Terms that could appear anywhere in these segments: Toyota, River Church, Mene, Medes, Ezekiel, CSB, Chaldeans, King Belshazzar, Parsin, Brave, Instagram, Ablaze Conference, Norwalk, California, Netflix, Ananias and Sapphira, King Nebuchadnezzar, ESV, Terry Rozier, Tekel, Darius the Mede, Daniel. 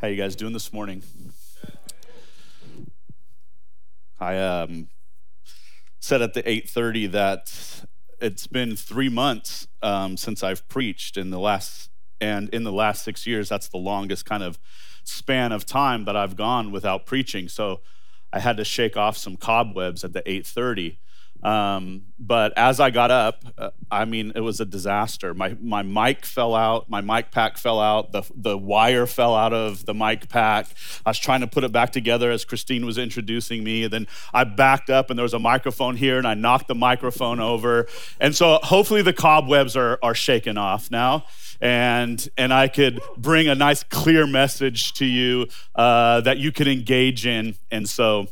How you guys doing this morning? I said at the 8:30 that it's been 3 months since I've preached in the last 6 years. That's the longest kind of span of time that I've gone without preaching. So I had to shake off some cobwebs at the 8:30. But as I got up, it was a disaster. My mic fell out, my mic pack fell out, the wire fell out of the mic pack. I was trying to put it back together as Christine was introducing me, and then I backed up and there was a microphone here and I knocked the microphone over. And so hopefully the cobwebs are shaken off now. And I could bring a nice clear message to you that you could engage in. And so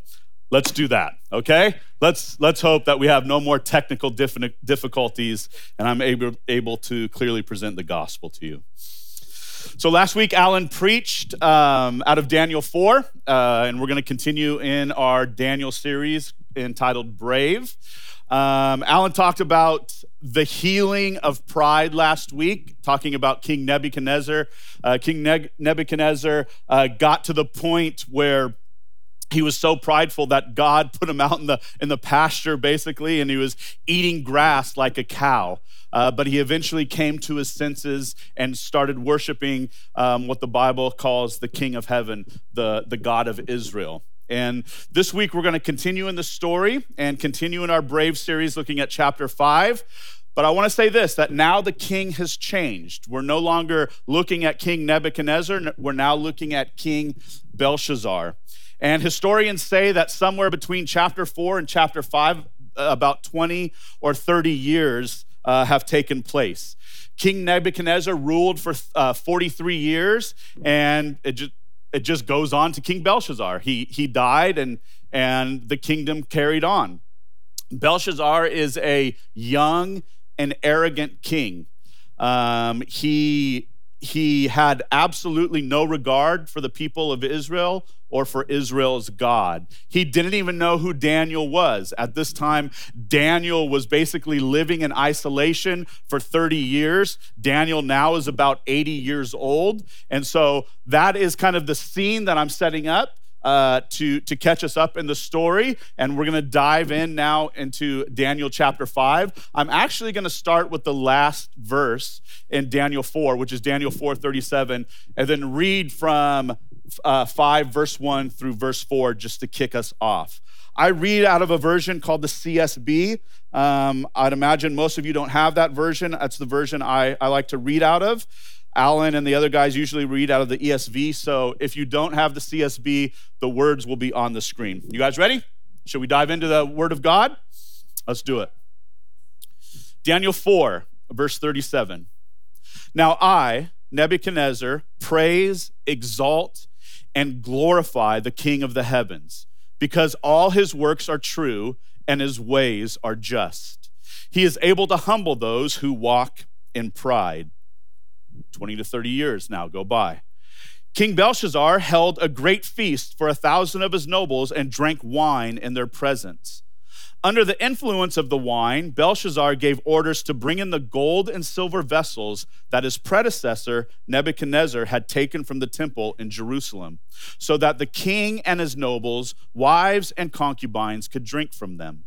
let's do that, okay? Let's hope that we have no more technical difficulties and I'm able to clearly present the gospel to you. So last week, Alan preached out of Daniel 4, and we're gonna continue in our Daniel series entitled Brave. Alan talked about the healing of pride last week, talking about King Nebuchadnezzar. King Nebuchadnezzar got to the point where he was so prideful that God put him out in the pasture, basically, and he was eating grass like a cow. But he eventually came to his senses and started worshiping what the Bible calls the King of Heaven, the God of Israel. And this week, we're going to continue in the story and continue in our Brave series, looking at chapter 5. But I want to say this, that now the king has changed. We're no longer looking at King Nebuchadnezzar. We're now looking at King Belshazzar. And historians say that somewhere between chapter 4 and chapter 5, about 20 or 30 years have taken place. King Nebuchadnezzar ruled for 43 years, and it just goes on to King Belshazzar. He died, and the kingdom carried on. Belshazzar is a young and arrogant king. He had absolutely no regard for the people of Israel or for Israel's God. He didn't even know who Daniel was. At this time, Daniel was basically living in isolation for 30 years. Daniel now is about 80 years old. And so that is kind of the scene that I'm setting up to catch us up in the story. And we're gonna dive in now into Daniel chapter 5. I'm actually gonna start with the last verse in Daniel 4, which is Daniel 4:37, and then read from 5 verse 1 through verse 4 just to kick us off. I read out of a version called the CSB. I'd imagine most of you don't have that version. That's the version I like to read out of. Alan and the other guys usually read out of the ESV, so if you don't have the CSB, the words will be on the screen. You guys ready? Should we dive into the Word of God? Let's do it. Daniel 4, verse 37. Now I, Nebuchadnezzar, praise, exalt, and glorify the King of the heavens, because all his works are true and his ways are just. He is able to humble those who walk in pride. 20 to 30 years now go by. King Belshazzar held a great feast for 1,000 of his nobles and drank wine in their presence. Under the influence of the wine, Belshazzar gave orders to bring in the gold and silver vessels that his predecessor Nebuchadnezzar had taken from the temple in Jerusalem, so that the king and his nobles, wives and concubines could drink from them.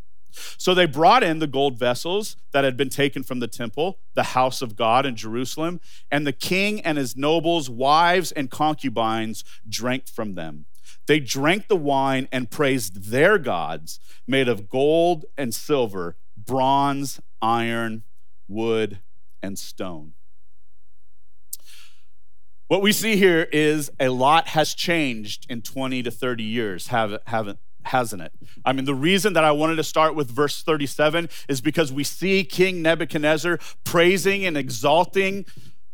So they brought in the gold vessels that had been taken from the temple, the house of God in Jerusalem, and the king and his nobles, wives, and concubines drank from them. They drank the wine and praised their gods, made of gold and silver, bronze, iron, wood, and stone. What we see here is a lot has changed in 20 to 30 years, hasn't it? The reason that I wanted to start with verse 37 is because we see King Nebuchadnezzar praising and exalting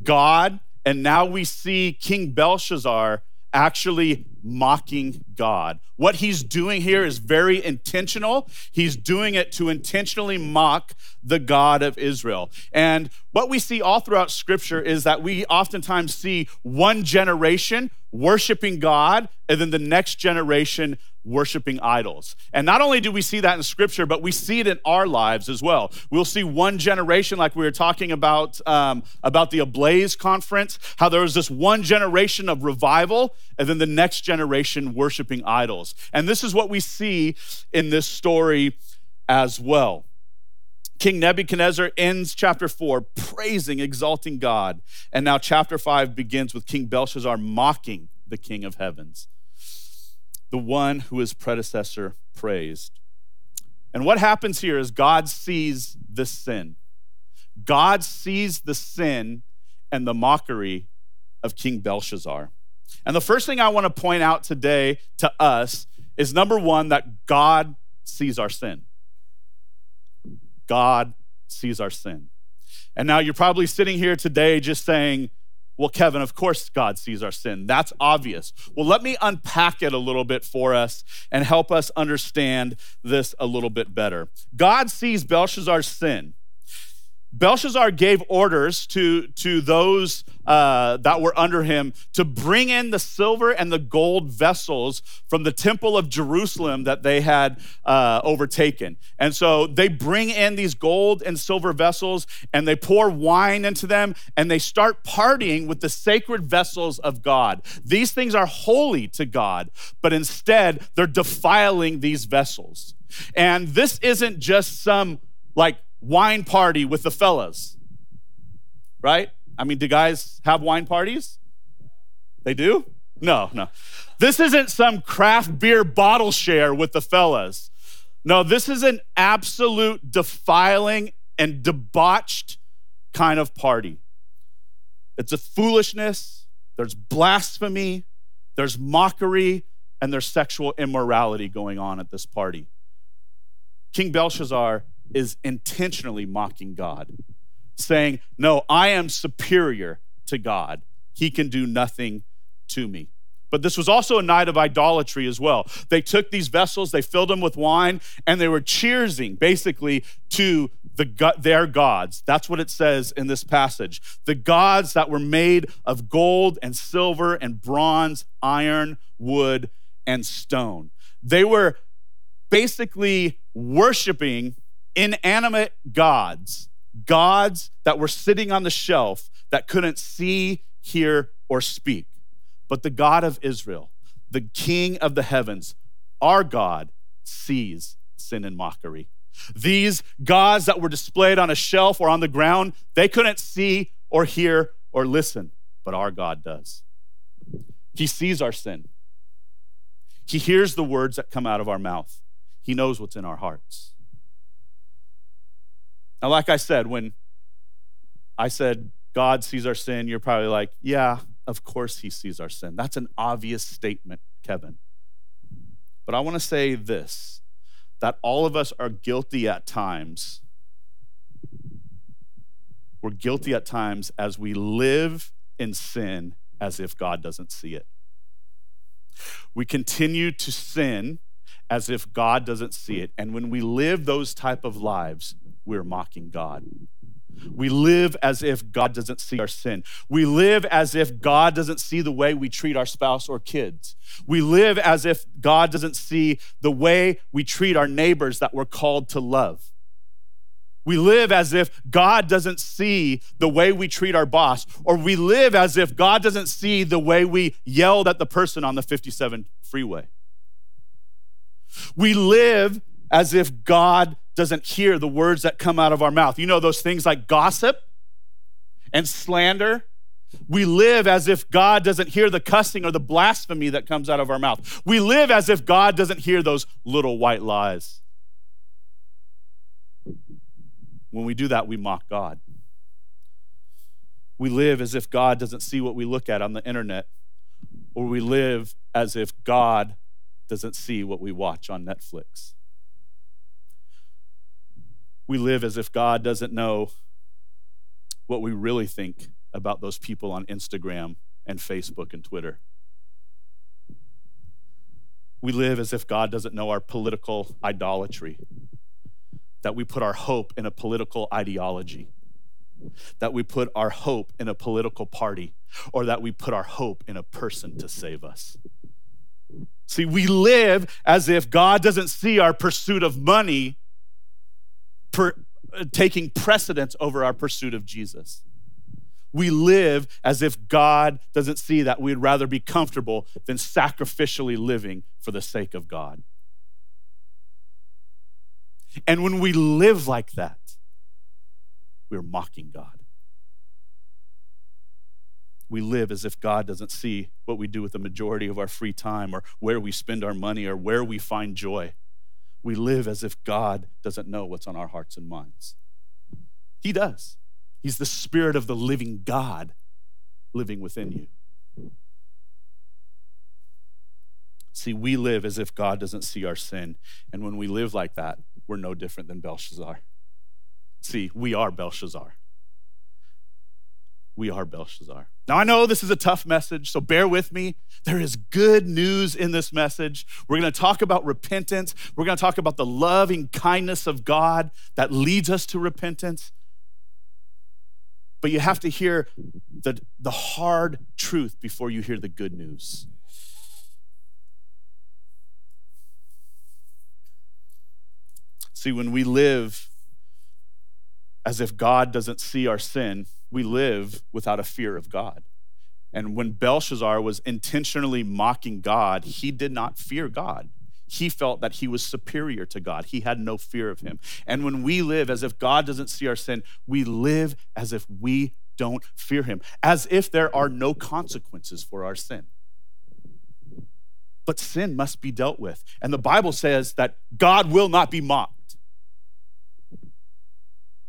God, and now we see King Belshazzar actually mocking God. What he's doing here is very intentional. He's doing it to intentionally mock the God of Israel. And what we see all throughout Scripture is that we oftentimes see one generation worshiping God, and then the next generation worshiping idols. And not only do we see that in scripture, but we see it in our lives as well. We'll see one generation, like we were talking about the Ablaze Conference, how there was this one generation of revival and then the next generation worshiping idols. And this is what we see in this story as well. King Nebuchadnezzar ends chapter 4 praising, exalting God. And now chapter 5 begins with King Belshazzar mocking the King of Heavens, the one who his predecessor praised. And what happens here is God sees the sin. God sees the sin and the mockery of King Belshazzar. And the first thing I want to point out today to us is, number one, that God sees our sin. God sees our sin. And now you're probably sitting here today just saying, well, Kevin, of course God sees our sin. That's obvious. Well, let me unpack it a little bit for us and help us understand this a little bit better. God sees Belshazzar's sin. Belshazzar gave orders to those that were under him to bring in the silver and the gold vessels from the temple of Jerusalem that they had overtaken. And so they bring in these gold and silver vessels and they pour wine into them and they start partying with the sacred vessels of God. These things are holy to God, but instead they're defiling these vessels. And this isn't just some like wine party with the fellas, right? I mean, do guys have wine parties? They do? No. This isn't some craft beer bottle share with the fellas. No, this is an absolute defiling and debauched kind of party. It's a foolishness. There's blasphemy. There's mockery. And there's sexual immorality going on at this party. King Belshazzar is intentionally mocking God, saying, no, I am superior to God. He can do nothing to me. But this was also a night of idolatry as well. They took these vessels, they filled them with wine, and they were cheersing basically to their gods. That's what it says in this passage. The gods that were made of gold and silver and bronze, iron, wood, and stone. They were basically worshiping inanimate gods, gods that were sitting on the shelf that couldn't see, hear, or speak. But the God of Israel, the King of the heavens, our God, sees sin and mockery. These gods that were displayed on a shelf or on the ground, they couldn't see or hear or listen, but our God does. He sees our sin. He hears the words that come out of our mouth. He knows what's in our hearts. Now, like I said, when I said God sees our sin, you're probably like, yeah, of course he sees our sin. That's an obvious statement, Kevin. But I want to say this, that all of us are guilty at times. We're guilty at times as we live in sin as if God doesn't see it. We continue to sin as if God doesn't see it. And when we live those type of lives, we're mocking God. We live as if God doesn't see our sin. We live as if God doesn't see the way we treat our spouse or kids. We live as if God doesn't see the way we treat our neighbors that we're called to love. We live as if God doesn't see the way we treat our boss, or we live as if God doesn't see the way we yelled at the person on the 57 freeway. We live as if God doesn't hear the words that come out of our mouth. You know, those things like gossip and slander. We live as if God doesn't hear the cussing or the blasphemy that comes out of our mouth. We live as if God doesn't hear those little white lies. When we do that, we mock God. We live as if God doesn't see what we look at on the internet, or we live as if God doesn't see what we watch on Netflix. We live as if God doesn't know what we really think about those people on Instagram and Facebook and Twitter. We live as if God doesn't know our political idolatry, that we put our hope in a political ideology, that we put our hope in a political party, or that we put our hope in a person to save us. See, we live as if God doesn't see our pursuit of money taking precedence over our pursuit of Jesus. We live as if God doesn't see that we'd rather be comfortable than sacrificially living for the sake of God. And when we live like that, we're mocking God. We live as if God doesn't see what we do with the majority of our free time or where we spend our money or where we find joy. We live as if God doesn't know what's on our hearts and minds. He does. He's the Spirit of the living God living within you. See, we live as if God doesn't see our sin. And when we live like that, we're no different than Belshazzar. See, we are Belshazzar. We are Belshazzar. Now, I know this is a tough message, so bear with me. There is good news in this message. We're going to talk about repentance. We're going to talk about the loving kindness of God that leads us to repentance. But you have to hear the hard truth before you hear the good news. See, when we live as if God doesn't see our sin, we live without a fear of God. And when Belshazzar was intentionally mocking God, he did not fear God. He felt that he was superior to God. He had no fear of him. And when we live as if God doesn't see our sin, we live as if we don't fear him, as if there are no consequences for our sin. But sin must be dealt with. And the Bible says that God will not be mocked.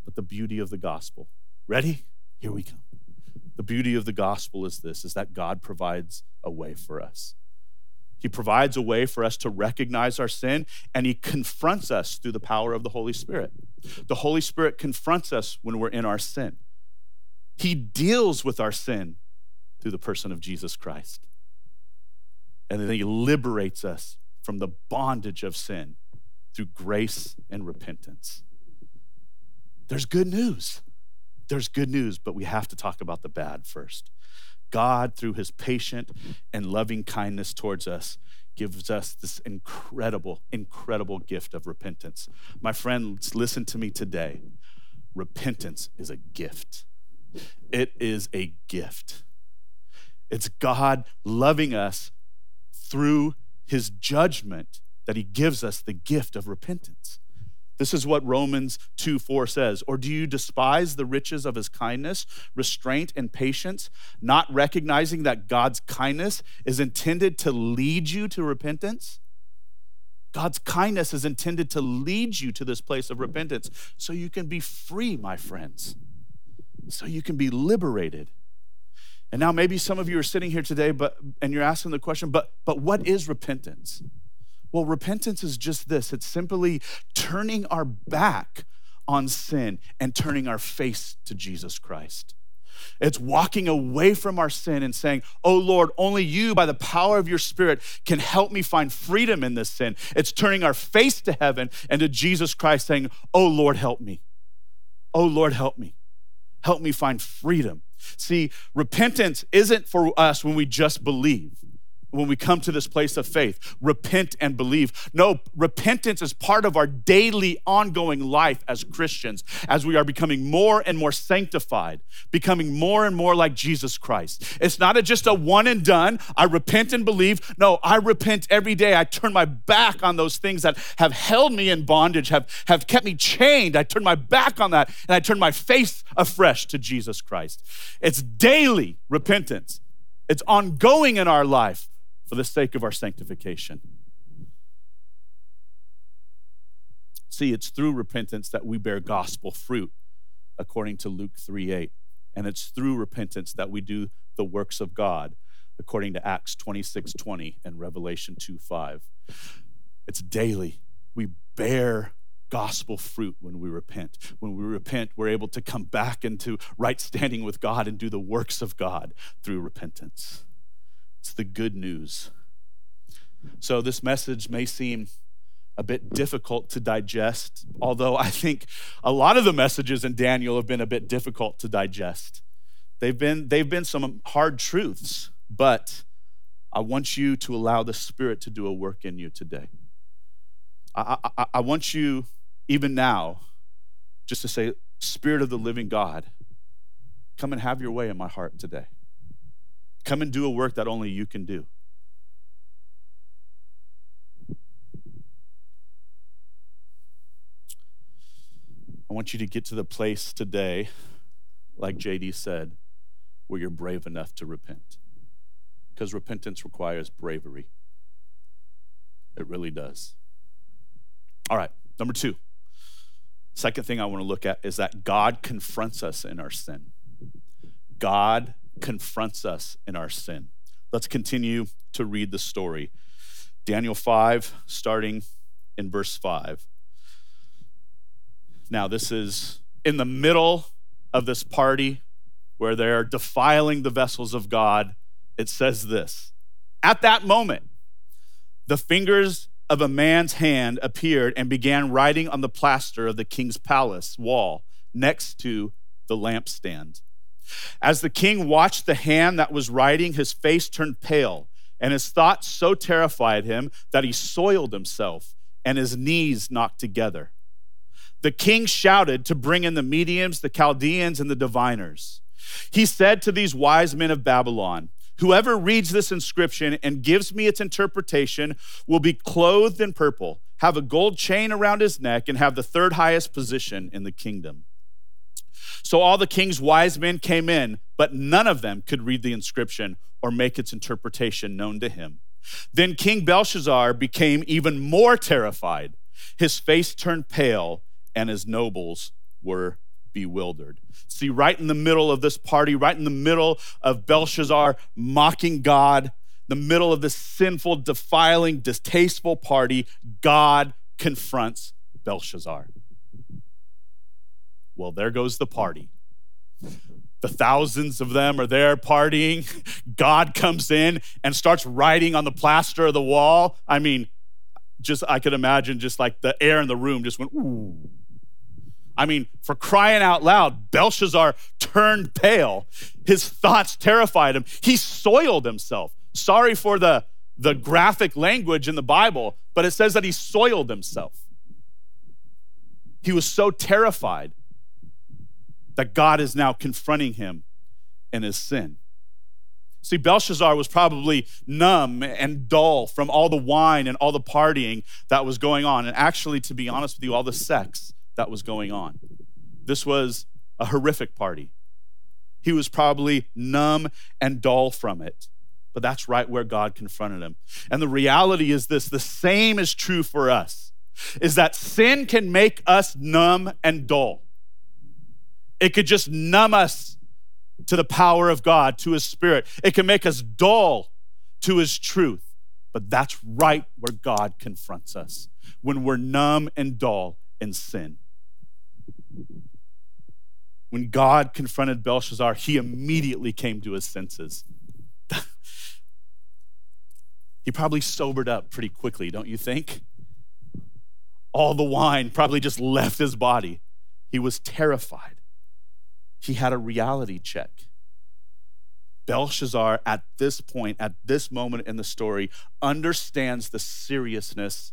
But the beauty of the gospel, ready? Here we come. The beauty of the gospel is this, is that God provides a way for us. He provides a way for us to recognize our sin, and he confronts us through the power of the Holy Spirit. The Holy Spirit confronts us when we're in our sin. He deals with our sin through the person of Jesus Christ. And then he liberates us from the bondage of sin through grace and repentance. There's good news. There's good news, but we have to talk about the bad first. God, through his patient and loving kindness towards us, gives us this incredible, incredible gift of repentance. My friends, listen to me today. Repentance is a gift. It is a gift. It's God loving us through his judgment that he gives us the gift of repentance. This is what Romans 2:4 says, or do you despise the riches of his kindness, restraint, and patience, not recognizing that God's kindness is intended to lead you to repentance? God's kindness is intended to lead you to this place of repentance so you can be free, my friends, so you can be liberated. And now maybe some of you are sitting here today and you're asking the question, but what is repentance? Well, repentance is just this. It's simply turning our back on sin and turning our face to Jesus Christ. It's walking away from our sin and saying, oh Lord, only you by the power of your Spirit can help me find freedom in this sin. It's turning our face to heaven and to Jesus Christ saying, oh Lord, help me. Oh Lord, help me. Help me find freedom. See, repentance isn't for us when we just believe. When we come to this place of faith, repent and believe. No, repentance is part of our daily ongoing life as Christians, as we are becoming more and more sanctified, becoming more and more like Jesus Christ. It's not just a one and done, I repent and believe. No, I repent every day. I turn my back on those things that have held me in bondage, have kept me chained. I turn my back on that and I turn my face afresh to Jesus Christ. It's daily repentance. It's ongoing in our life for the sake of our sanctification. See, it's through repentance that we bear gospel fruit, according to Luke 3:8. And it's through repentance that we do the works of God, according to Acts 26:20 and Revelation 2:5. It's daily. We bear gospel fruit when we repent. When we repent, we're able to come back into right standing with God and do the works of God through repentance. It's the good news. So this message may seem a bit difficult to digest, although I think a lot of the messages in Daniel have been a bit difficult to digest. They've been some hard truths, but I want you to allow the Spirit to do a work in you today. I want you, even now, just to say, Spirit of the living God, come and have your way in my heart today. Come and do a work that only you can do. I want you to get to the place today, like JD said, where you're brave enough to repent. Because repentance requires bravery. It really does. All right, number two. Second thing I want to look at is that God confronts us in our sin. God confronts us in our sin. Let's continue to read the story. Daniel 5, starting in verse 5. Now, this is in the middle of this party where they're defiling the vessels of God. It says this: at that moment, the fingers of a man's hand appeared and began writing on the plaster of the king's palace wall next to the lampstand. As the king watched the hand that was writing, his face turned pale, and his thoughts so terrified him that he soiled himself and his knees knocked together. The king shouted to bring in the mediums, the Chaldeans, and the diviners. He said to these wise men of Babylon, "Whoever reads this inscription and gives me its interpretation will be clothed in purple, have a gold chain around his neck, and have the third highest position in the kingdom." So all the king's wise men came in, but none of them could read the inscription or make its interpretation known to him. Then King Belshazzar became even more terrified. His face turned pale, and his nobles were bewildered. See, right in the middle of this party, right in the middle of Belshazzar mocking God, the middle of this sinful, defiling, distasteful party, God confronts Belshazzar. Well, there goes the party. The thousands of them are there partying. God comes in and starts writing on the plaster of the wall. I mean, just I could imagine just like the air in the room just went, ooh. I mean, for crying out loud, Belshazzar turned pale. His thoughts terrified him. He soiled himself. Sorry for the graphic language in the Bible, but it says that he soiled himself. He was so terrified that God is now confronting him in his sin. See, Belshazzar was probably numb and dull from all the wine and all the partying that was going on. And actually, to be honest with you, all the sex that was going on. This was a horrific party. He was probably numb and dull from it. But that's right where God confronted him. And the reality is this, the same is true for us, is that sin can make us numb and dull. It could just numb us to the power of God, to his Spirit. It can make us dull to his truth. But that's right where God confronts us, when we're numb and dull in sin. When God confronted Belshazzar, he immediately came to his senses. He probably sobered up pretty quickly, don't you think? All the wine probably just left his body. He was terrified. He had a reality check. Belshazzar, at this point, at this moment in the story, understands the seriousness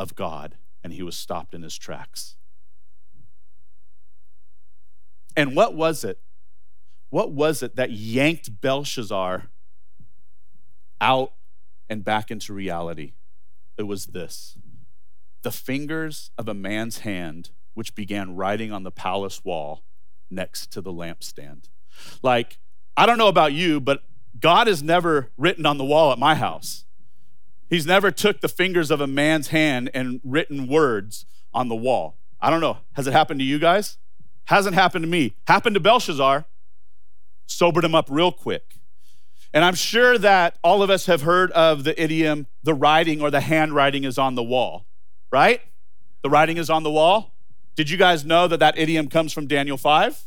of God, and he was stopped in his tracks. And what was it? What was it that yanked Belshazzar out and back into reality? It was this: the fingers of a man's hand, which began writing on the palace wall next to the lampstand. Like, I don't know about you, but God has never written on the wall at my house. He's never took the fingers of a man's hand and written words on the wall. I don't know. Has it happened to you guys? Hasn't happened to me. Happened to Belshazzar. Sobered him up real quick. And I'm sure that all of us have heard of the idiom, the writing or the handwriting is on the wall, right? The writing is on the wall. Did you guys know that that idiom comes from Daniel 5?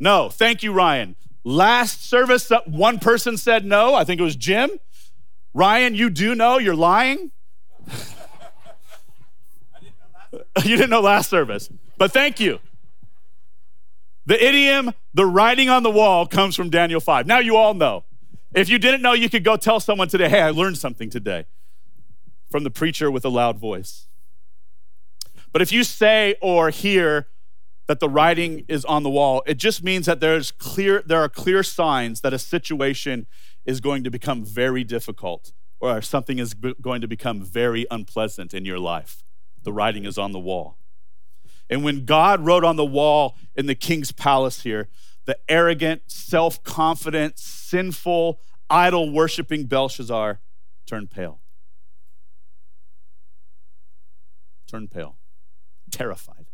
No. Thank you, Ryan. Last service, one person said no. I think it was Jim. Ryan, you do know. You're lying. I didn't know last service. You didn't know last service, but thank you. The idiom, the writing on the wall, comes from Daniel 5. Now you all know. If you didn't know, you could go tell someone today, hey, I learned something today from the preacher with a loud voice. But if you say or hear that the writing is on the wall, it just means that there are clear signs that a situation is going to become very difficult or something is going to become very unpleasant in your life. The writing is on the wall. And when God wrote on the wall in the king's palace here, the arrogant, self-confident, sinful, idol-worshiping Belshazzar turned pale. Turned pale, terrified.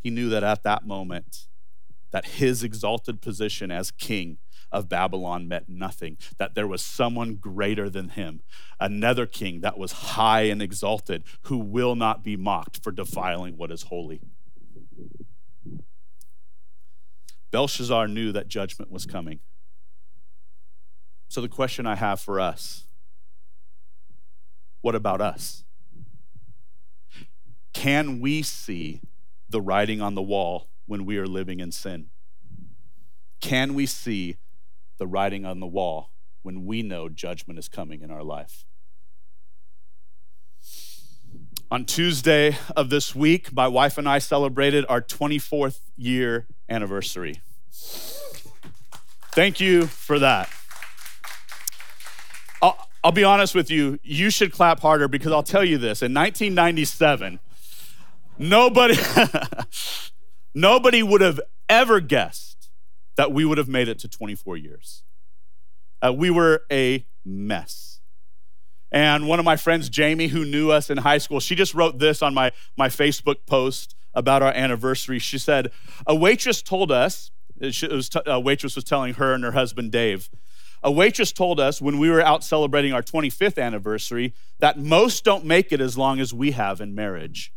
He knew that at that moment, that his exalted position as king of Babylon meant nothing, that there was someone greater than him, another king that was high and exalted, who will not be mocked for defiling what is holy. Belshazzar knew that judgment was coming. So the question I have for us, what about us? Can we see the writing on the wall when we are living in sin? Can we see the writing on the wall when we know judgment is coming in our life? On Tuesday of this week, my wife and I celebrated our 24th year anniversary. Thank you for that. I'll be honest with you, you should clap harder because I'll tell you this, in 1997, nobody would have ever guessed that we would have made it to 24 years. We were a mess. And one of my friends, Jamie, who knew us in high school, she just wrote this on my Facebook post about our anniversary. She said, a waitress told us when we were out celebrating our 25th anniversary that most don't make it as long as we have in marriage.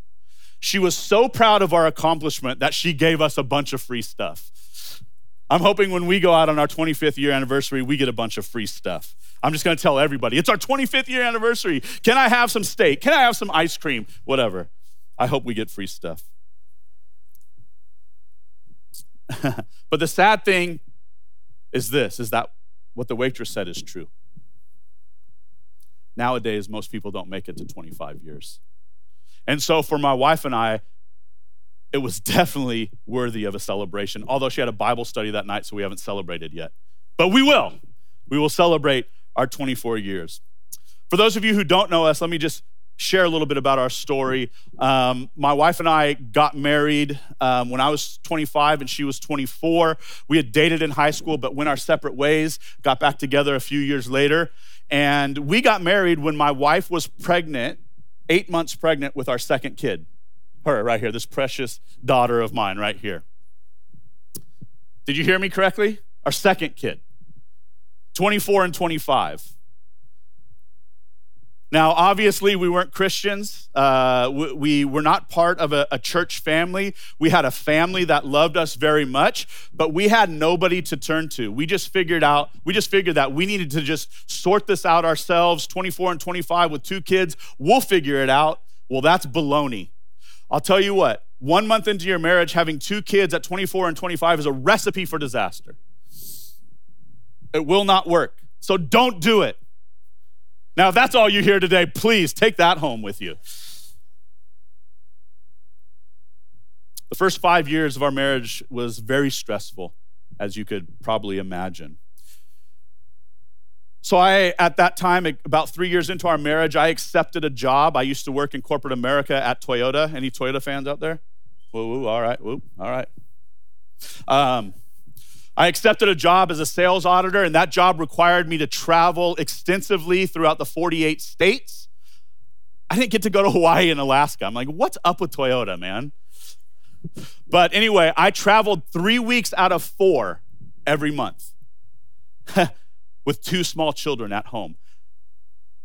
She was so proud of our accomplishment that she gave us a bunch of free stuff. I'm hoping when we go out on our 25th year anniversary, we get a bunch of free stuff. I'm just gonna tell everybody, it's our 25th year anniversary. Can I have some steak? Can I have some ice cream? Whatever. I hope we get free stuff. But the sad thing is that what the waitress said is true. Nowadays, most people don't make it to 25 years. And so for my wife and I, it was definitely worthy of a celebration, although she had a Bible study that night, so we haven't celebrated yet. But we will. We will celebrate our 24 years. For those of you who don't know us, let me just share a little bit about our story. My wife and I got married when I was 25 and she was 24. We had dated in high school, but went our separate ways, got back together a few years later. And we got married when my wife was pregnant, 8 months pregnant with our second kid, her right here, this precious daughter of mine right here. Did you hear me correctly? Our second kid, 24 and 25. Now, obviously, we weren't Christians. We were not part of a church family. We had a family that loved us very much, but we had nobody to turn to. We just figured that we needed to just sort this out ourselves, 24 and 25 with two kids. We'll figure it out. Well, that's baloney. I'll tell you what, 1 month into your marriage, having two kids at 24 and 25 is a recipe for disaster. It will not work. So don't do it. Now, if that's all you hear today, please take that home with you. The first 5 years of our marriage was very stressful, as you could probably imagine. So at that time, about 3 years into our marriage, I accepted a job. I used to work in corporate America at Toyota. Any Toyota fans out there? Woo, all right, woo, all right. I accepted a job as a sales auditor, and that job required me to travel extensively throughout the 48 states. I didn't get to go to Hawaii and Alaska. I'm like, what's up with Toyota, man? But anyway, I traveled 3 weeks out of 4 every month with two small children at home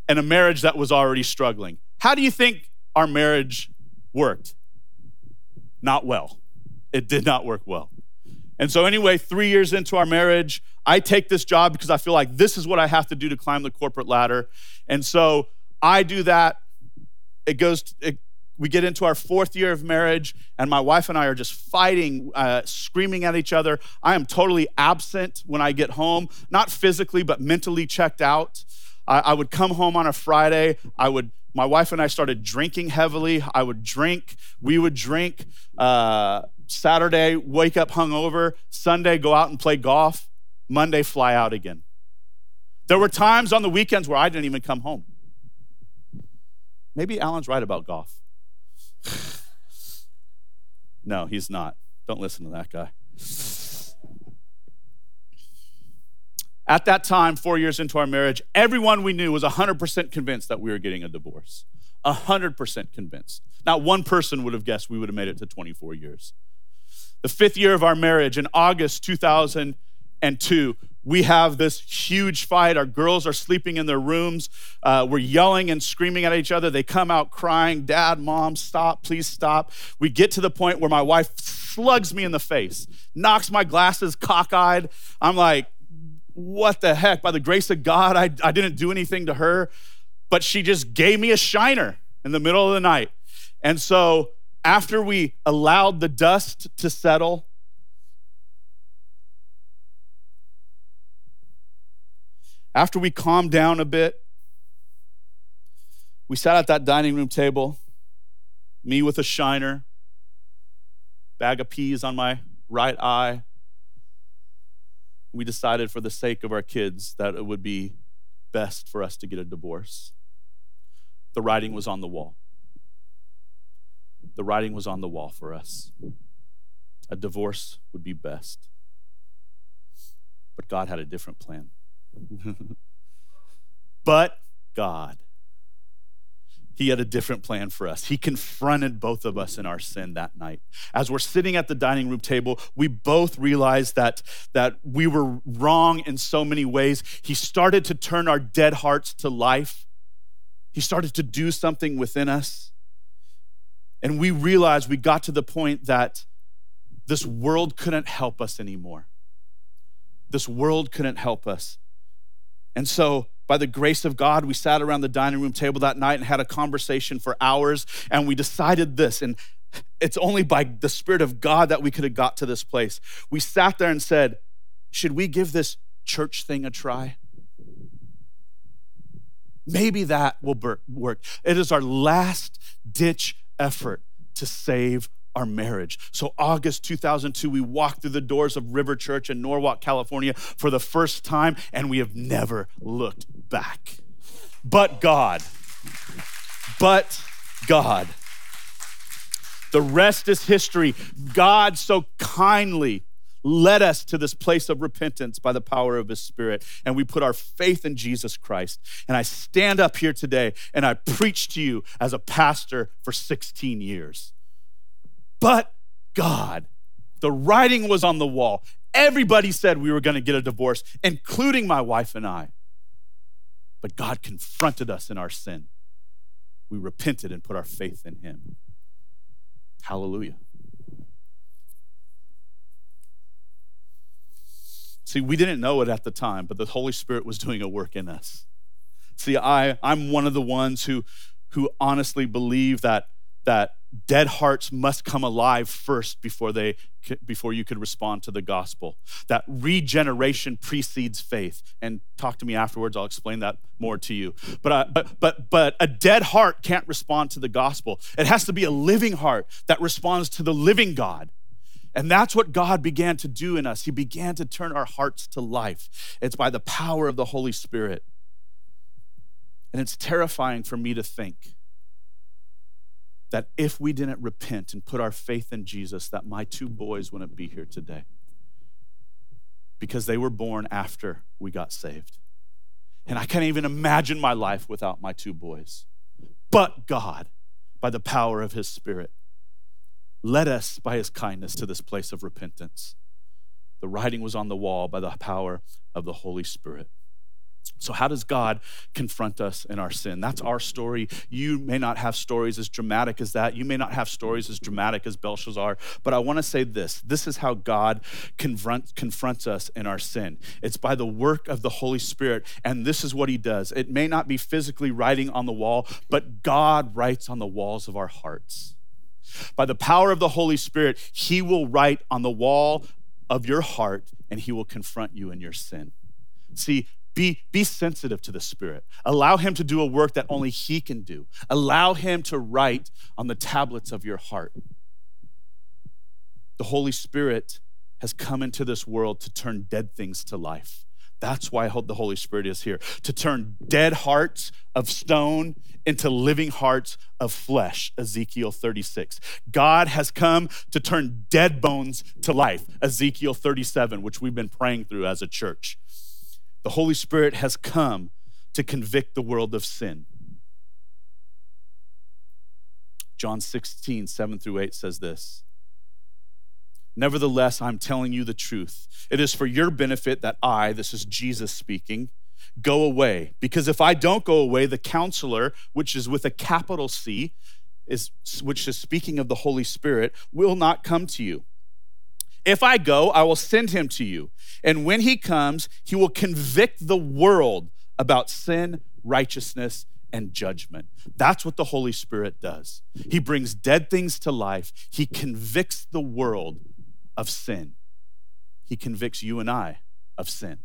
and a marriage that was already struggling. How do you think our marriage worked? Not well. It did not work well. And so anyway, 3 years into our marriage, I take this job because I feel like this is what I have to do to climb the corporate ladder. And so I do that. It goes we get into our fourth year of marriage, and my wife and I are just fighting, screaming at each other. I am totally absent when I get home, not physically, but mentally checked out. I would come home on a Friday. My wife and I started drinking heavily. I would drink. We would drink. Saturday, wake up hungover. Sunday, go out and play golf. Monday, fly out again. There were times on the weekends where I didn't even come home. Maybe Alan's right about golf. No, he's not. Don't listen to that guy. At that time, 4 years into our marriage, everyone we knew was 100% convinced that we were getting a divorce. 100% convinced. Not one person would have guessed we would have made it to 24 years. The fifth year of our marriage, in August 2002, we have this huge fight. Our girls are sleeping in their rooms. We're yelling and screaming at each other. They come out crying, Dad, Mom, stop, please stop. We get to the point where my wife slugs me in the face, knocks my glasses cockeyed. I'm like, what the heck? By the grace of God, I didn't do anything to her, but she just gave me a shiner in the middle of the night. And so after we allowed the dust to settle, after we calmed down a bit, we sat at that dining room table, me with a shiner, bag of peas on my right eye. We decided for the sake of our kids that it would be best for us to get a divorce. The writing was on the wall. The writing was on the wall for us. A divorce would be best. But God had a different plan. But God, he had a different plan for us. He confronted both of us in our sin that night. As we're sitting at the dining room table, we both realized that we were wrong in so many ways. He started to turn our dead hearts to life. He started to do something within us. And we realized we got to the point that this world couldn't help us anymore. This world couldn't help us. And so by the grace of God, we sat around the dining room table that night and had a conversation for hours, and we decided this, and it's only by the Spirit of God that we could have got to this place. We sat there and said, should we give this church thing a try? Maybe that will work. It is our last ditch effort to save our marriage. So August 2002, we walked through the doors of River Church in Norwalk, California for the first time, and we have never looked back. But God, the rest is history. God so kindly led us to this place of repentance by the power of his Spirit, and we put our faith in Jesus Christ. And I stand up here today, and I preach to you as a pastor for 16 years. But God, the writing was on the wall. Everybody said we were going to get a divorce, including my wife and I. But God confronted us in our sin. We repented and put our faith in him. Hallelujah. See, we didn't know it at the time, but the Holy Spirit was doing a work in us. See, I'm one of the ones who honestly believe that dead hearts must come alive first before you could respond to the gospel. That regeneration precedes faith. And talk to me afterwards, I'll explain that more to you. But a dead heart can't respond to the gospel. It has to be a living heart that responds to the living God. And that's what God began to do in us. He began to turn our hearts to life. It's by the power of the Holy Spirit. And it's terrifying for me to think that if we didn't repent and put our faith in Jesus, that my two boys wouldn't be here today, because they were born after we got saved. And I can't even imagine my life without my two boys. But God, by the power of his Spirit, led us by his kindness to this place of repentance. The writing was on the wall by the power of the Holy Spirit. So how does God confront us in our sin? That's our story. You may not have stories as dramatic as that. You may not have stories as dramatic as Belshazzar, but I want to say this. This is how God confronts us in our sin. It's by the work of the Holy Spirit, and this is what he does. It may not be physically writing on the wall, but God writes on the walls of our hearts. By the power of the Holy Spirit, he will write on the wall of your heart, and he will confront you in your sin. See, be sensitive to the Spirit. Allow him to do a work that only he can do. Allow him to write on the tablets of your heart. The Holy Spirit has come into this world to turn dead things to life. That's why I hope the Holy Spirit is here, to turn dead hearts of stone into living hearts of flesh, Ezekiel 36. God has come to turn dead bones to life, Ezekiel 37, which we've been praying through as a church. The Holy Spirit has come to convict the world of sin. John 16, 7-8 says this. Nevertheless, I'm telling you the truth. It is for your benefit that I, this is Jesus speaking, go away. Because if I don't go away, the counselor, which is with a capital C, which is speaking of the Holy Spirit, will not come to you. If I go, I will send him to you. And when he comes, he will convict the world about sin, righteousness, and judgment. That's what the Holy Spirit does. He brings dead things to life. He convicts the world of sin. He convicts you and I of sin.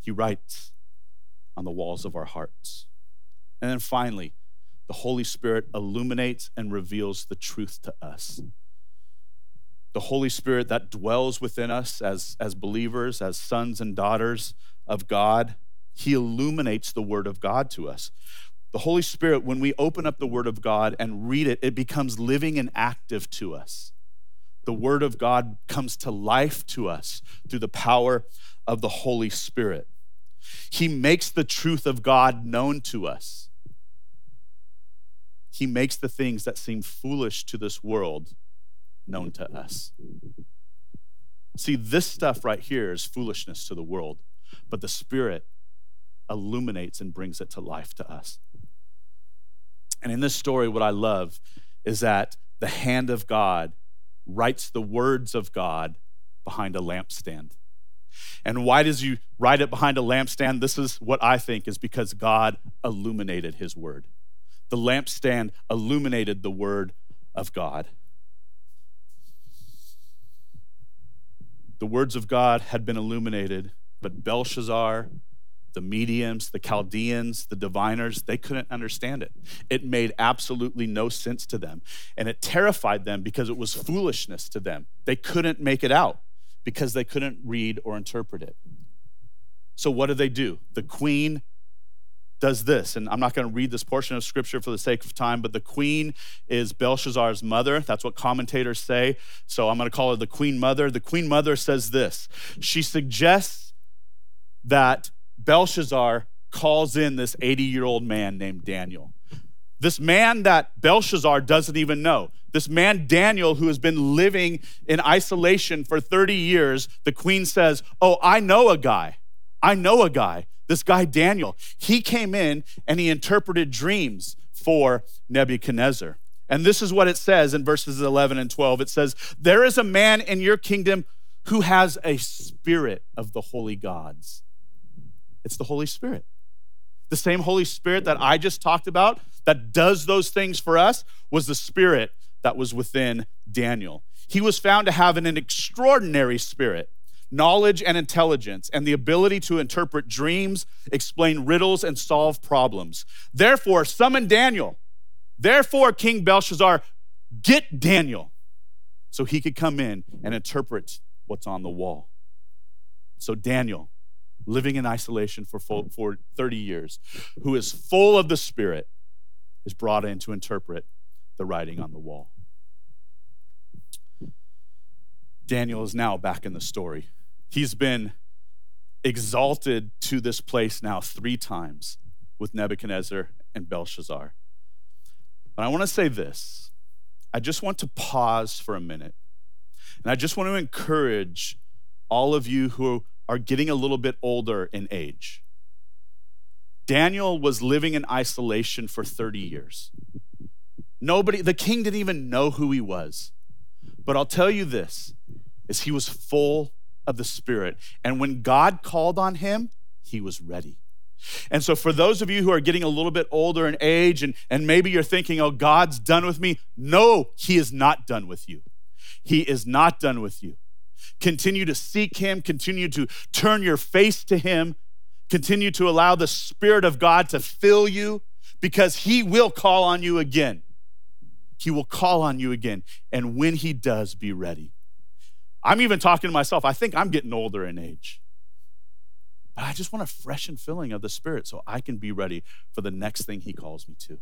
He writes on the walls of our hearts. And then finally, the Holy Spirit illuminates and reveals the truth to us. The Holy Spirit that dwells within us as believers, as sons and daughters of God, he illuminates the Word of God to us. The Holy Spirit, when we open up the Word of God and read it, it becomes living and active to us. The Word of God comes to life to us through the power of the Holy Spirit. He makes the truth of God known to us. He makes the things that seem foolish to this world known to us. See, this stuff right here is foolishness to the world, but the Spirit illuminates and brings it to life to us. And in this story, what I love is that the hand of God writes the words of God behind a lampstand. And why does you write it behind a lampstand? This is what I think is because God illuminated his word. The lampstand illuminated the word of God. The words of God had been illuminated, but Belshazzar, the mediums, the Chaldeans, the diviners, they couldn't understand it. It made absolutely no sense to them. And it terrified them because it was foolishness to them. They couldn't make it out because they couldn't read or interpret it. So what do? The queen does this, and I'm not going to read this portion of scripture for the sake of time, but the queen is Belshazzar's mother. That's what commentators say. So I'm going to call her the queen mother. The queen mother says this. She suggests that Belshazzar calls in this 80-year-old man named Daniel. This man that Belshazzar doesn't even know. This man, Daniel, who has been living in isolation for 30 years, the queen says, oh, I know a guy. This guy, Daniel, he came in and he interpreted dreams for Nebuchadnezzar. And this is what it says in verses 11 and 12. It says, there is a man in your kingdom who has a spirit of the holy gods. It's the Holy Spirit. The same Holy Spirit that I just talked about that does those things for us was the spirit that was within Daniel. He was found to have an extraordinary spirit, knowledge and intelligence, and the ability to interpret dreams, explain riddles, and solve problems. Therefore, summon Daniel. Therefore, King Belshazzar, get Daniel so he could come in and interpret what's on the wall. So Daniel, living in isolation for 30 years, who is full of the Spirit, is brought in to interpret the writing on the wall. Daniel is now back in the story. He's been exalted to this place now 3 times with Nebuchadnezzar and Belshazzar. But I want to say this. I just want to pause for a minute. And I just want to encourage all of you who are getting a little bit older in age. Daniel was living in isolation for 30 years. The king didn't even know who he was. But I'll tell you this, is he was full of the Spirit. And when God called on him, he was ready. And so for those of you who are getting a little bit older in age and maybe you're thinking, oh, God's done with me. No, he is not done with you. He is not done with you. Continue to seek him. Continue to turn your face to him. Continue to allow the Spirit of God to fill you, because he will call on you again. He will call on you again. And when he does, be ready. I'm even talking to myself. I think I'm getting older in age. But I just want a fresh and filling of the Spirit so I can be ready for the next thing he calls me to.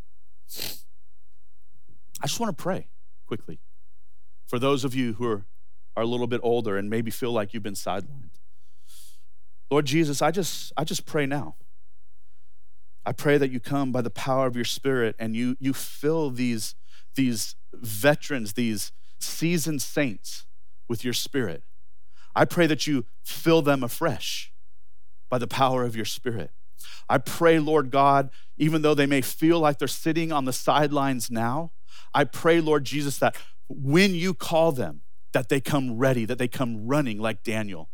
I just want to pray quickly for those of you who are a little bit older and maybe feel like you've been sidelined. Lord Jesus, I just pray now. I pray that you come by the power of your Spirit and you fill these veterans, these seasoned saints with your Spirit. I pray that you fill them afresh by the power of your Spirit. I pray, Lord God, even though they may feel like they're sitting on the sidelines now, I pray, Lord Jesus, that when you call them, that they come ready, that they come running like Daniel.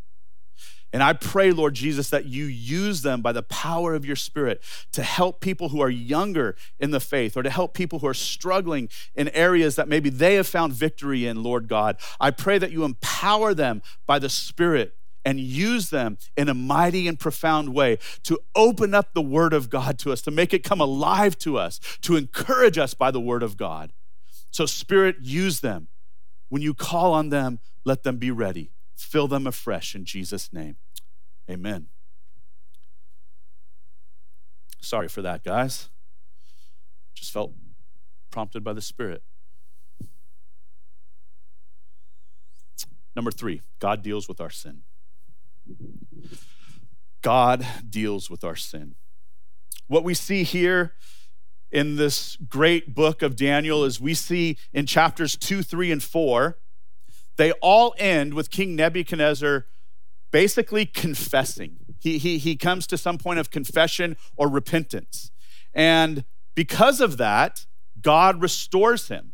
And I pray, Lord Jesus, that you use them by the power of your Spirit to help people who are younger in the faith, or to help people who are struggling in areas that maybe they have found victory in, Lord God. I pray that you empower them by the Spirit and use them in a mighty and profound way to open up the Word of God to us, to make it come alive to us, to encourage us by the Word of God. So Spirit, use them. When you call on them, let them be ready. Fill them afresh in Jesus' name. Amen. Sorry for that, guys. Just felt prompted by the Spirit. Number 3, God deals with our sin. God deals with our sin. What we see here in this great book of Daniel is we see in chapters 2, 3, and 4, they all end with King Nebuchadnezzar basically confessing. He comes to some point of confession or repentance. And because of that, God restores him.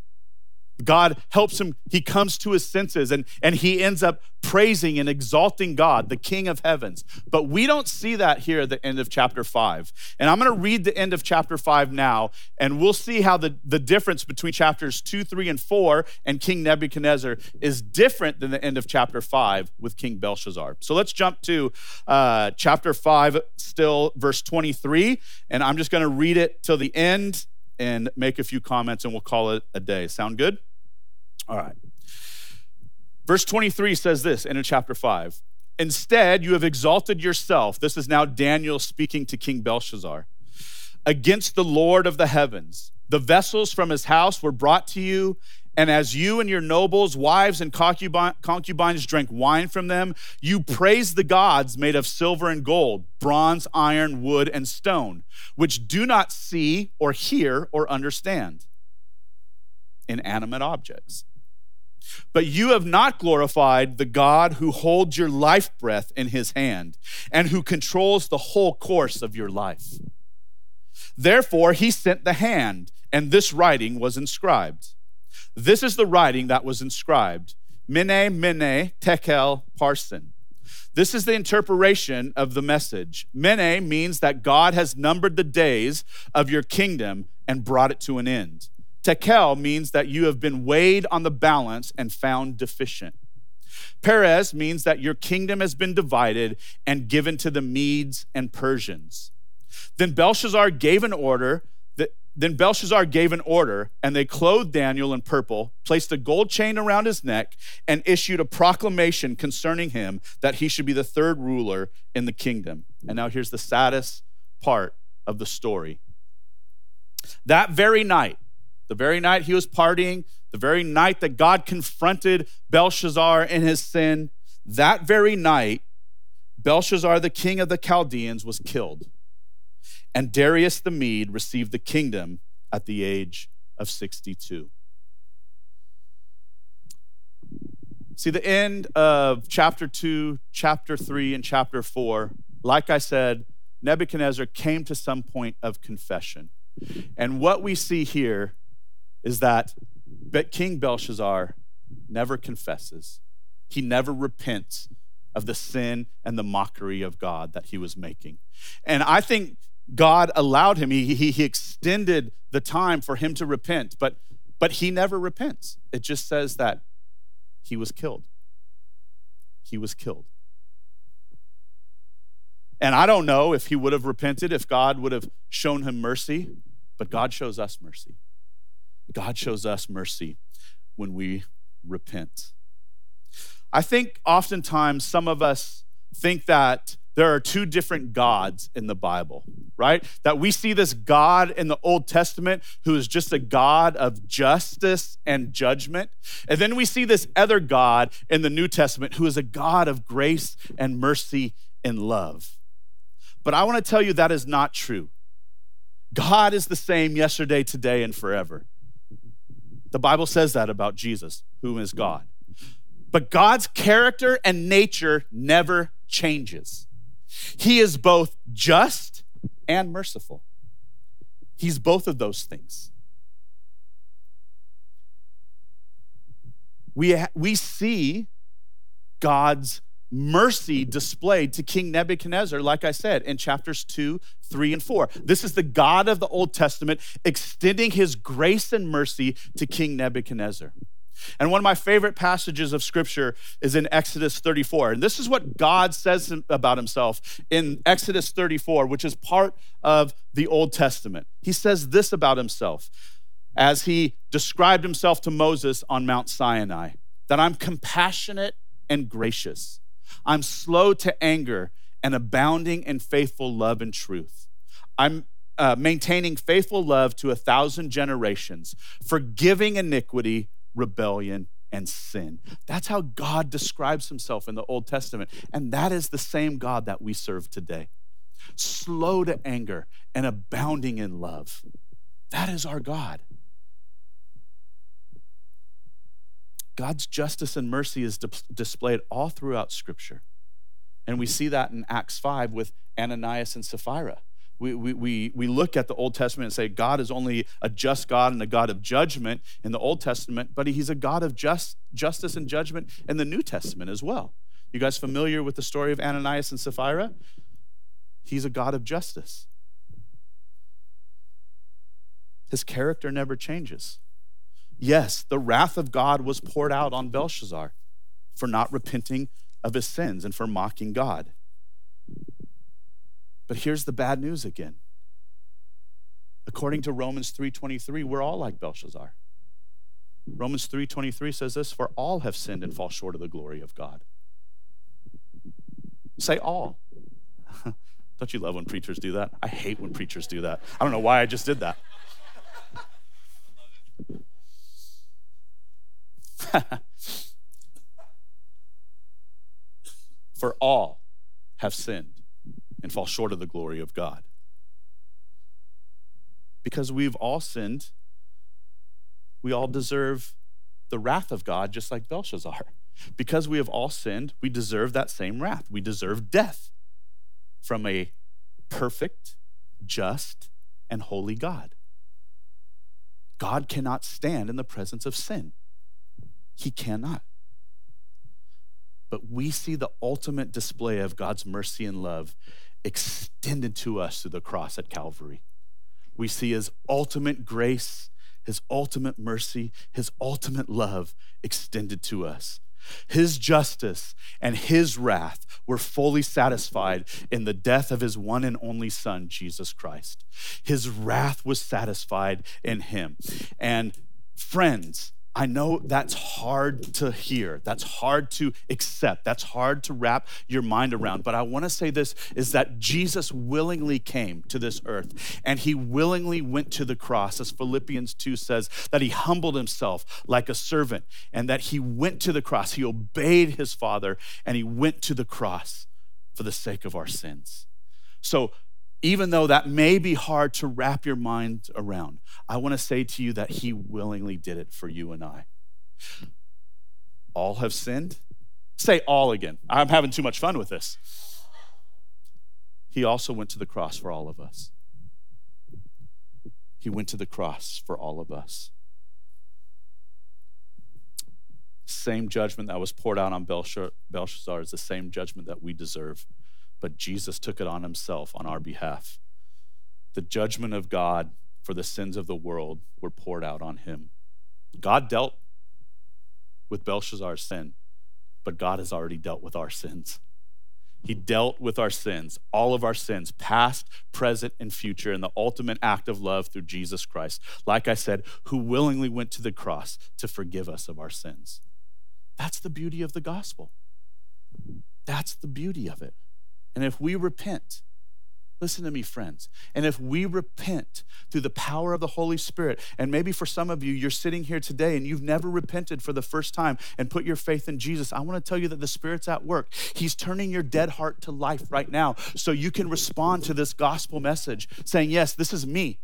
God helps him. He comes to his senses and he ends up praising and exalting God, the King of heavens. But we don't see that here at the end of chapter 5. And I'm going to read the end of chapter 5 now, and we'll see how the difference between chapters 2, 3, and 4 and King Nebuchadnezzar is different than the end of chapter 5 with King Belshazzar. So let's jump to chapter 5, still verse 23, and I'm just going to read it till the end and make a few comments, and we'll call it a day. Sound good? All right. Verse 23 says this, in chapter 5. Instead, you have exalted yourself. This is now Daniel speaking to King Belshazzar. Against the Lord of the heavens. The vessels from his house were brought to you, and as you and your nobles, wives, and concubines drank wine from them, you praised the gods made of silver and gold, bronze, iron, wood, and stone, which do not see or hear or understand, inanimate objects. But you have not glorified the God who holds your life breath in his hand and who controls the whole course of your life. Therefore, he sent the hand, and this writing was inscribed. This is the writing that was inscribed. Mene, Mene, Tekel, Parsin. This is the interpretation of the message. Mene means that God has numbered the days of your kingdom and brought it to an end. Tekel means that you have been weighed on the balance and found deficient. Perez means that your kingdom has been divided and given to the Medes and Persians. Then Belshazzar gave an order, and they clothed Daniel in purple, placed a gold chain around his neck, and issued a proclamation concerning him that he should be the third ruler in the kingdom. And now here's the saddest part of the story. That very night, the very night he was partying, the very night that God confronted Belshazzar in his sin, that very night, Belshazzar, the king of the Chaldeans, was killed. And Darius the Mede received the kingdom at the age of 62. See, the end of chapter 2, chapter 3, and chapter 4, like I said, Nebuchadnezzar came to some point of confession. And what we see here is that King Belshazzar never confesses. He never repents of the sin and the mockery of God that he was making. And I think God allowed him, he extended the time for him to repent, but he never repents. It just says that he was killed. He was killed. And I don't know if he would have repented, if God would have shown him mercy, but God shows us mercy. God shows us mercy when we repent. I think oftentimes some of us think that there are two different gods in the Bible, right? That we see this God in the Old Testament who is just a God of justice and judgment. And then we see this other God in the New Testament who is a God of grace and mercy and love. But I want to tell you that is not true. God is the same yesterday, today, and forever. The Bible says that about Jesus, who is God. But God's character and nature never changes. He is both just and merciful. He's both of those things. We see God's mercy displayed to King Nebuchadnezzar, like I said, in chapters 2, 3, and 4. This is the God of the Old Testament extending his grace and mercy to King Nebuchadnezzar. And one of my favorite passages of scripture is in Exodus 34. And this is what God says about himself in Exodus 34, which is part of the Old Testament. He says this about himself as he described himself to Moses on Mount Sinai, that I'm compassionate and gracious. I'm slow to anger and abounding in faithful love and truth. I'm maintaining faithful love to 1,000 generations, forgiving iniquity, rebellion, and sin. That's how God describes himself in the Old Testament. And that is the same God that we serve today. Slow to anger and abounding in love. That is our God. God's justice and mercy is displayed all throughout Scripture. And we see that in Acts 5 with Ananias and Sapphira. We look at the Old Testament and say God is only a just God and a God of judgment in the Old Testament, but he's a God of justice and judgment in the New Testament as well. You guys familiar with the story of Ananias and Sapphira? He's a God of justice. His character never changes. Yes, the wrath of God was poured out on Belshazzar for not repenting of his sins and for mocking God. But here's the bad news again. According to Romans 3:23, we're all like Belshazzar. Romans 3:23 says this, for all have sinned and fall short of the glory of God. Say all. Don't you love when preachers do that? I hate when preachers do that. I don't know why I just did that. For all have sinned and fall short of the glory of God. Because we've all sinned, we all deserve the wrath of God, just like Belshazzar. Because we have all sinned, we deserve that same wrath. We deserve death from a perfect, just, and holy God. God cannot stand in the presence of sin. He cannot. But we see the ultimate display of God's mercy and love extended to us through the cross at Calvary. We see his ultimate grace, his ultimate mercy, his ultimate love extended to us. His justice and his wrath were fully satisfied in the death of his one and only Son, Jesus Christ. His wrath was satisfied in him. And friends, I know that's hard to hear, that's hard to accept, that's hard to wrap your mind around, but I wanna say this, is that Jesus willingly came to this earth and he willingly went to the cross, as Philippians 2 says, that he humbled himself like a servant and that he went to the cross, he obeyed his Father and he went to the cross for the sake of our sins. So even though that may be hard to wrap your mind around, I want to say to you that he willingly did it for you and I. all have sinned? Say all again. I'm having too much fun with this. He also went to the cross for all of us. He went to the cross for all of us. Same judgment that was poured out on Belshazzar is the same judgment that we deserve, but Jesus took it on himself on our behalf. The judgment of God for the sins of the world were poured out on him. God dealt with Belshazzar's sin, but God has already dealt with our sins. He dealt with our sins, all of our sins, past, present, and future, in the ultimate act of love through Jesus Christ, like I said, who willingly went to the cross to forgive us of our sins. That's the beauty of the gospel. That's the beauty of it. And if we repent, listen to me, friends, and if we repent through the power of the Holy Spirit, and maybe for some of you, you're sitting here today and you've never repented for the first time and put your faith in Jesus, I want to tell you that the Spirit's at work. He's turning your dead heart to life right now so you can respond to this gospel message saying, yes, this is me.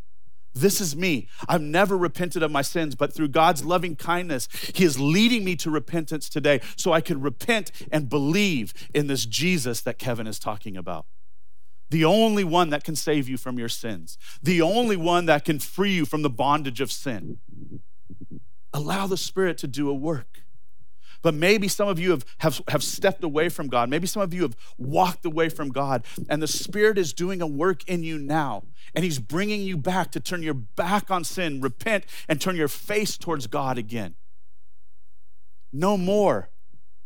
This is me. I've never repented of my sins, but through God's loving kindness, he is leading me to repentance today so I can repent and believe in this Jesus that Kevin is talking about. The only one that can save you from your sins. The only one that can free you from the bondage of sin. Allow the Spirit to do a work. But maybe some of you have stepped away from God. Maybe some of you have walked away from God, and the Spirit is doing a work in you now, and he's bringing you back to turn your back on sin, repent, and turn your face towards God again. No more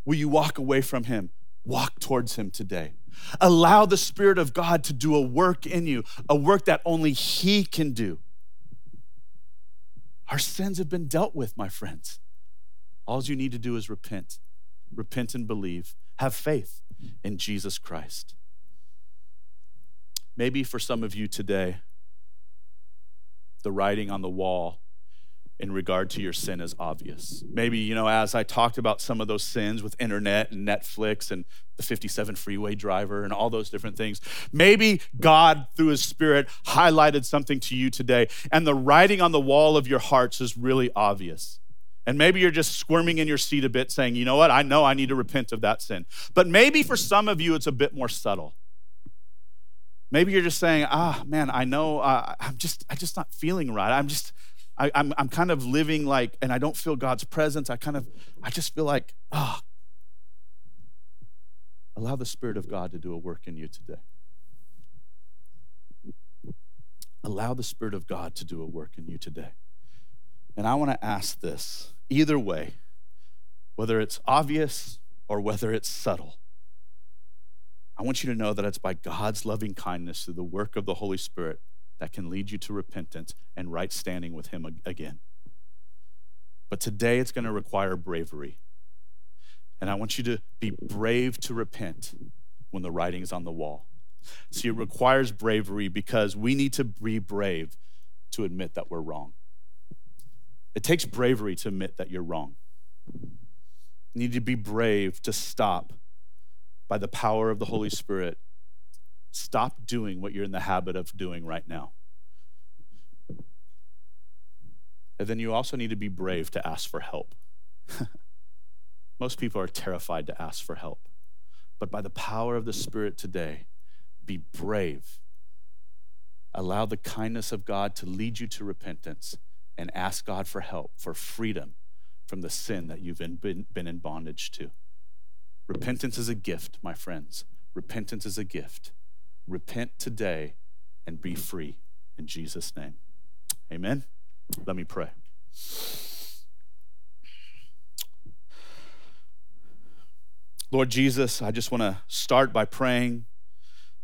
will you walk away from him. Walk towards him today. Allow the Spirit of God to do a work in you, a work that only he can do. Our sins have been dealt with, my friends. All you need to do is repent. Repent and believe. Have faith in Jesus Christ. Maybe for some of you today, the writing on the wall in regard to your sin is obvious. Maybe, as I talked about some of those sins with internet and Netflix and the 57 freeway driver and all those different things, maybe God, through his Spirit, highlighted something to you today, and the writing on the wall of your hearts is really obvious. And maybe you're just squirming in your seat a bit saying, you know what, I know I need to repent of that sin. But maybe for some of you, it's a bit more subtle. Maybe you're just saying, I know I'm just not feeling right. I'm kind of living like, and I don't feel God's presence. I just feel like, Allow the Spirit of God to do a work in you today. Allow the Spirit of God to do a work in you today. And I want to ask this, either way, whether it's obvious or whether it's subtle, I want you to know that it's by God's loving kindness through the work of the Holy Spirit that can lead you to repentance and right standing with him again. But today it's going to require bravery. And I want you to be brave to repent when the writing's on the wall. See, it requires bravery because we need to be brave to admit that we're wrong. It takes bravery to admit that you're wrong. You need to be brave to stop by the power of the Holy Spirit. Stop doing what you're in the habit of doing right now. And then you also need to be brave to ask for help. Most people are terrified to ask for help. But by the power of the Spirit today, be brave. Allow the kindness of God to lead you to repentance and ask God for help, for freedom from the sin that you've been in bondage to. Repentance is a gift, my friends. Repentance is a gift. Repent today and be free in Jesus' name. Amen. Let me pray. Lord Jesus, I just want to start by praying,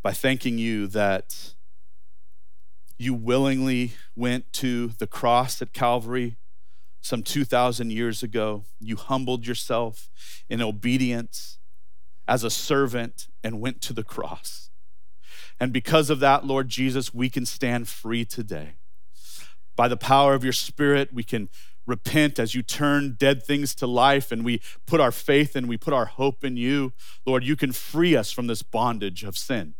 by thanking you that you willingly went to the cross at Calvary some 2,000 years ago. You humbled yourself in obedience as a servant and went to the cross. And because of that, Lord Jesus, we can stand free today. By the power of your Spirit, we can repent as you turn dead things to life, and we put our faith and we put our hope in you. Lord, you can free us from this bondage of sin.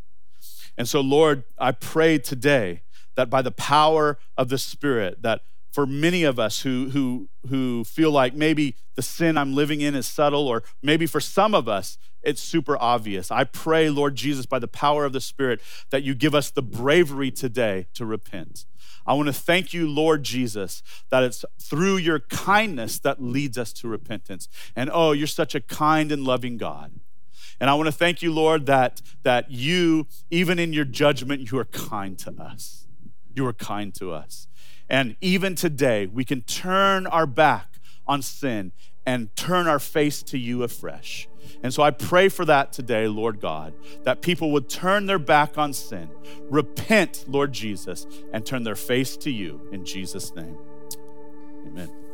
And so, Lord, I pray today that by the power of the Spirit, that for many of us who feel like maybe the sin I'm living in is subtle, or maybe for some of us, it's super obvious. I pray, Lord Jesus, by the power of the Spirit, that you give us the bravery today to repent. I want to thank you, Lord Jesus, that it's through your kindness that leads us to repentance. And oh, you're such a kind and loving God. And I want to thank you, Lord, that you, even in your judgment, you are kind to us. You are kind to us. And even today, we can turn our back on sin and turn our face to you afresh. And so I pray for that today, Lord God, that people would turn their back on sin, repent, Lord Jesus, and turn their face to you in Jesus' name. Amen.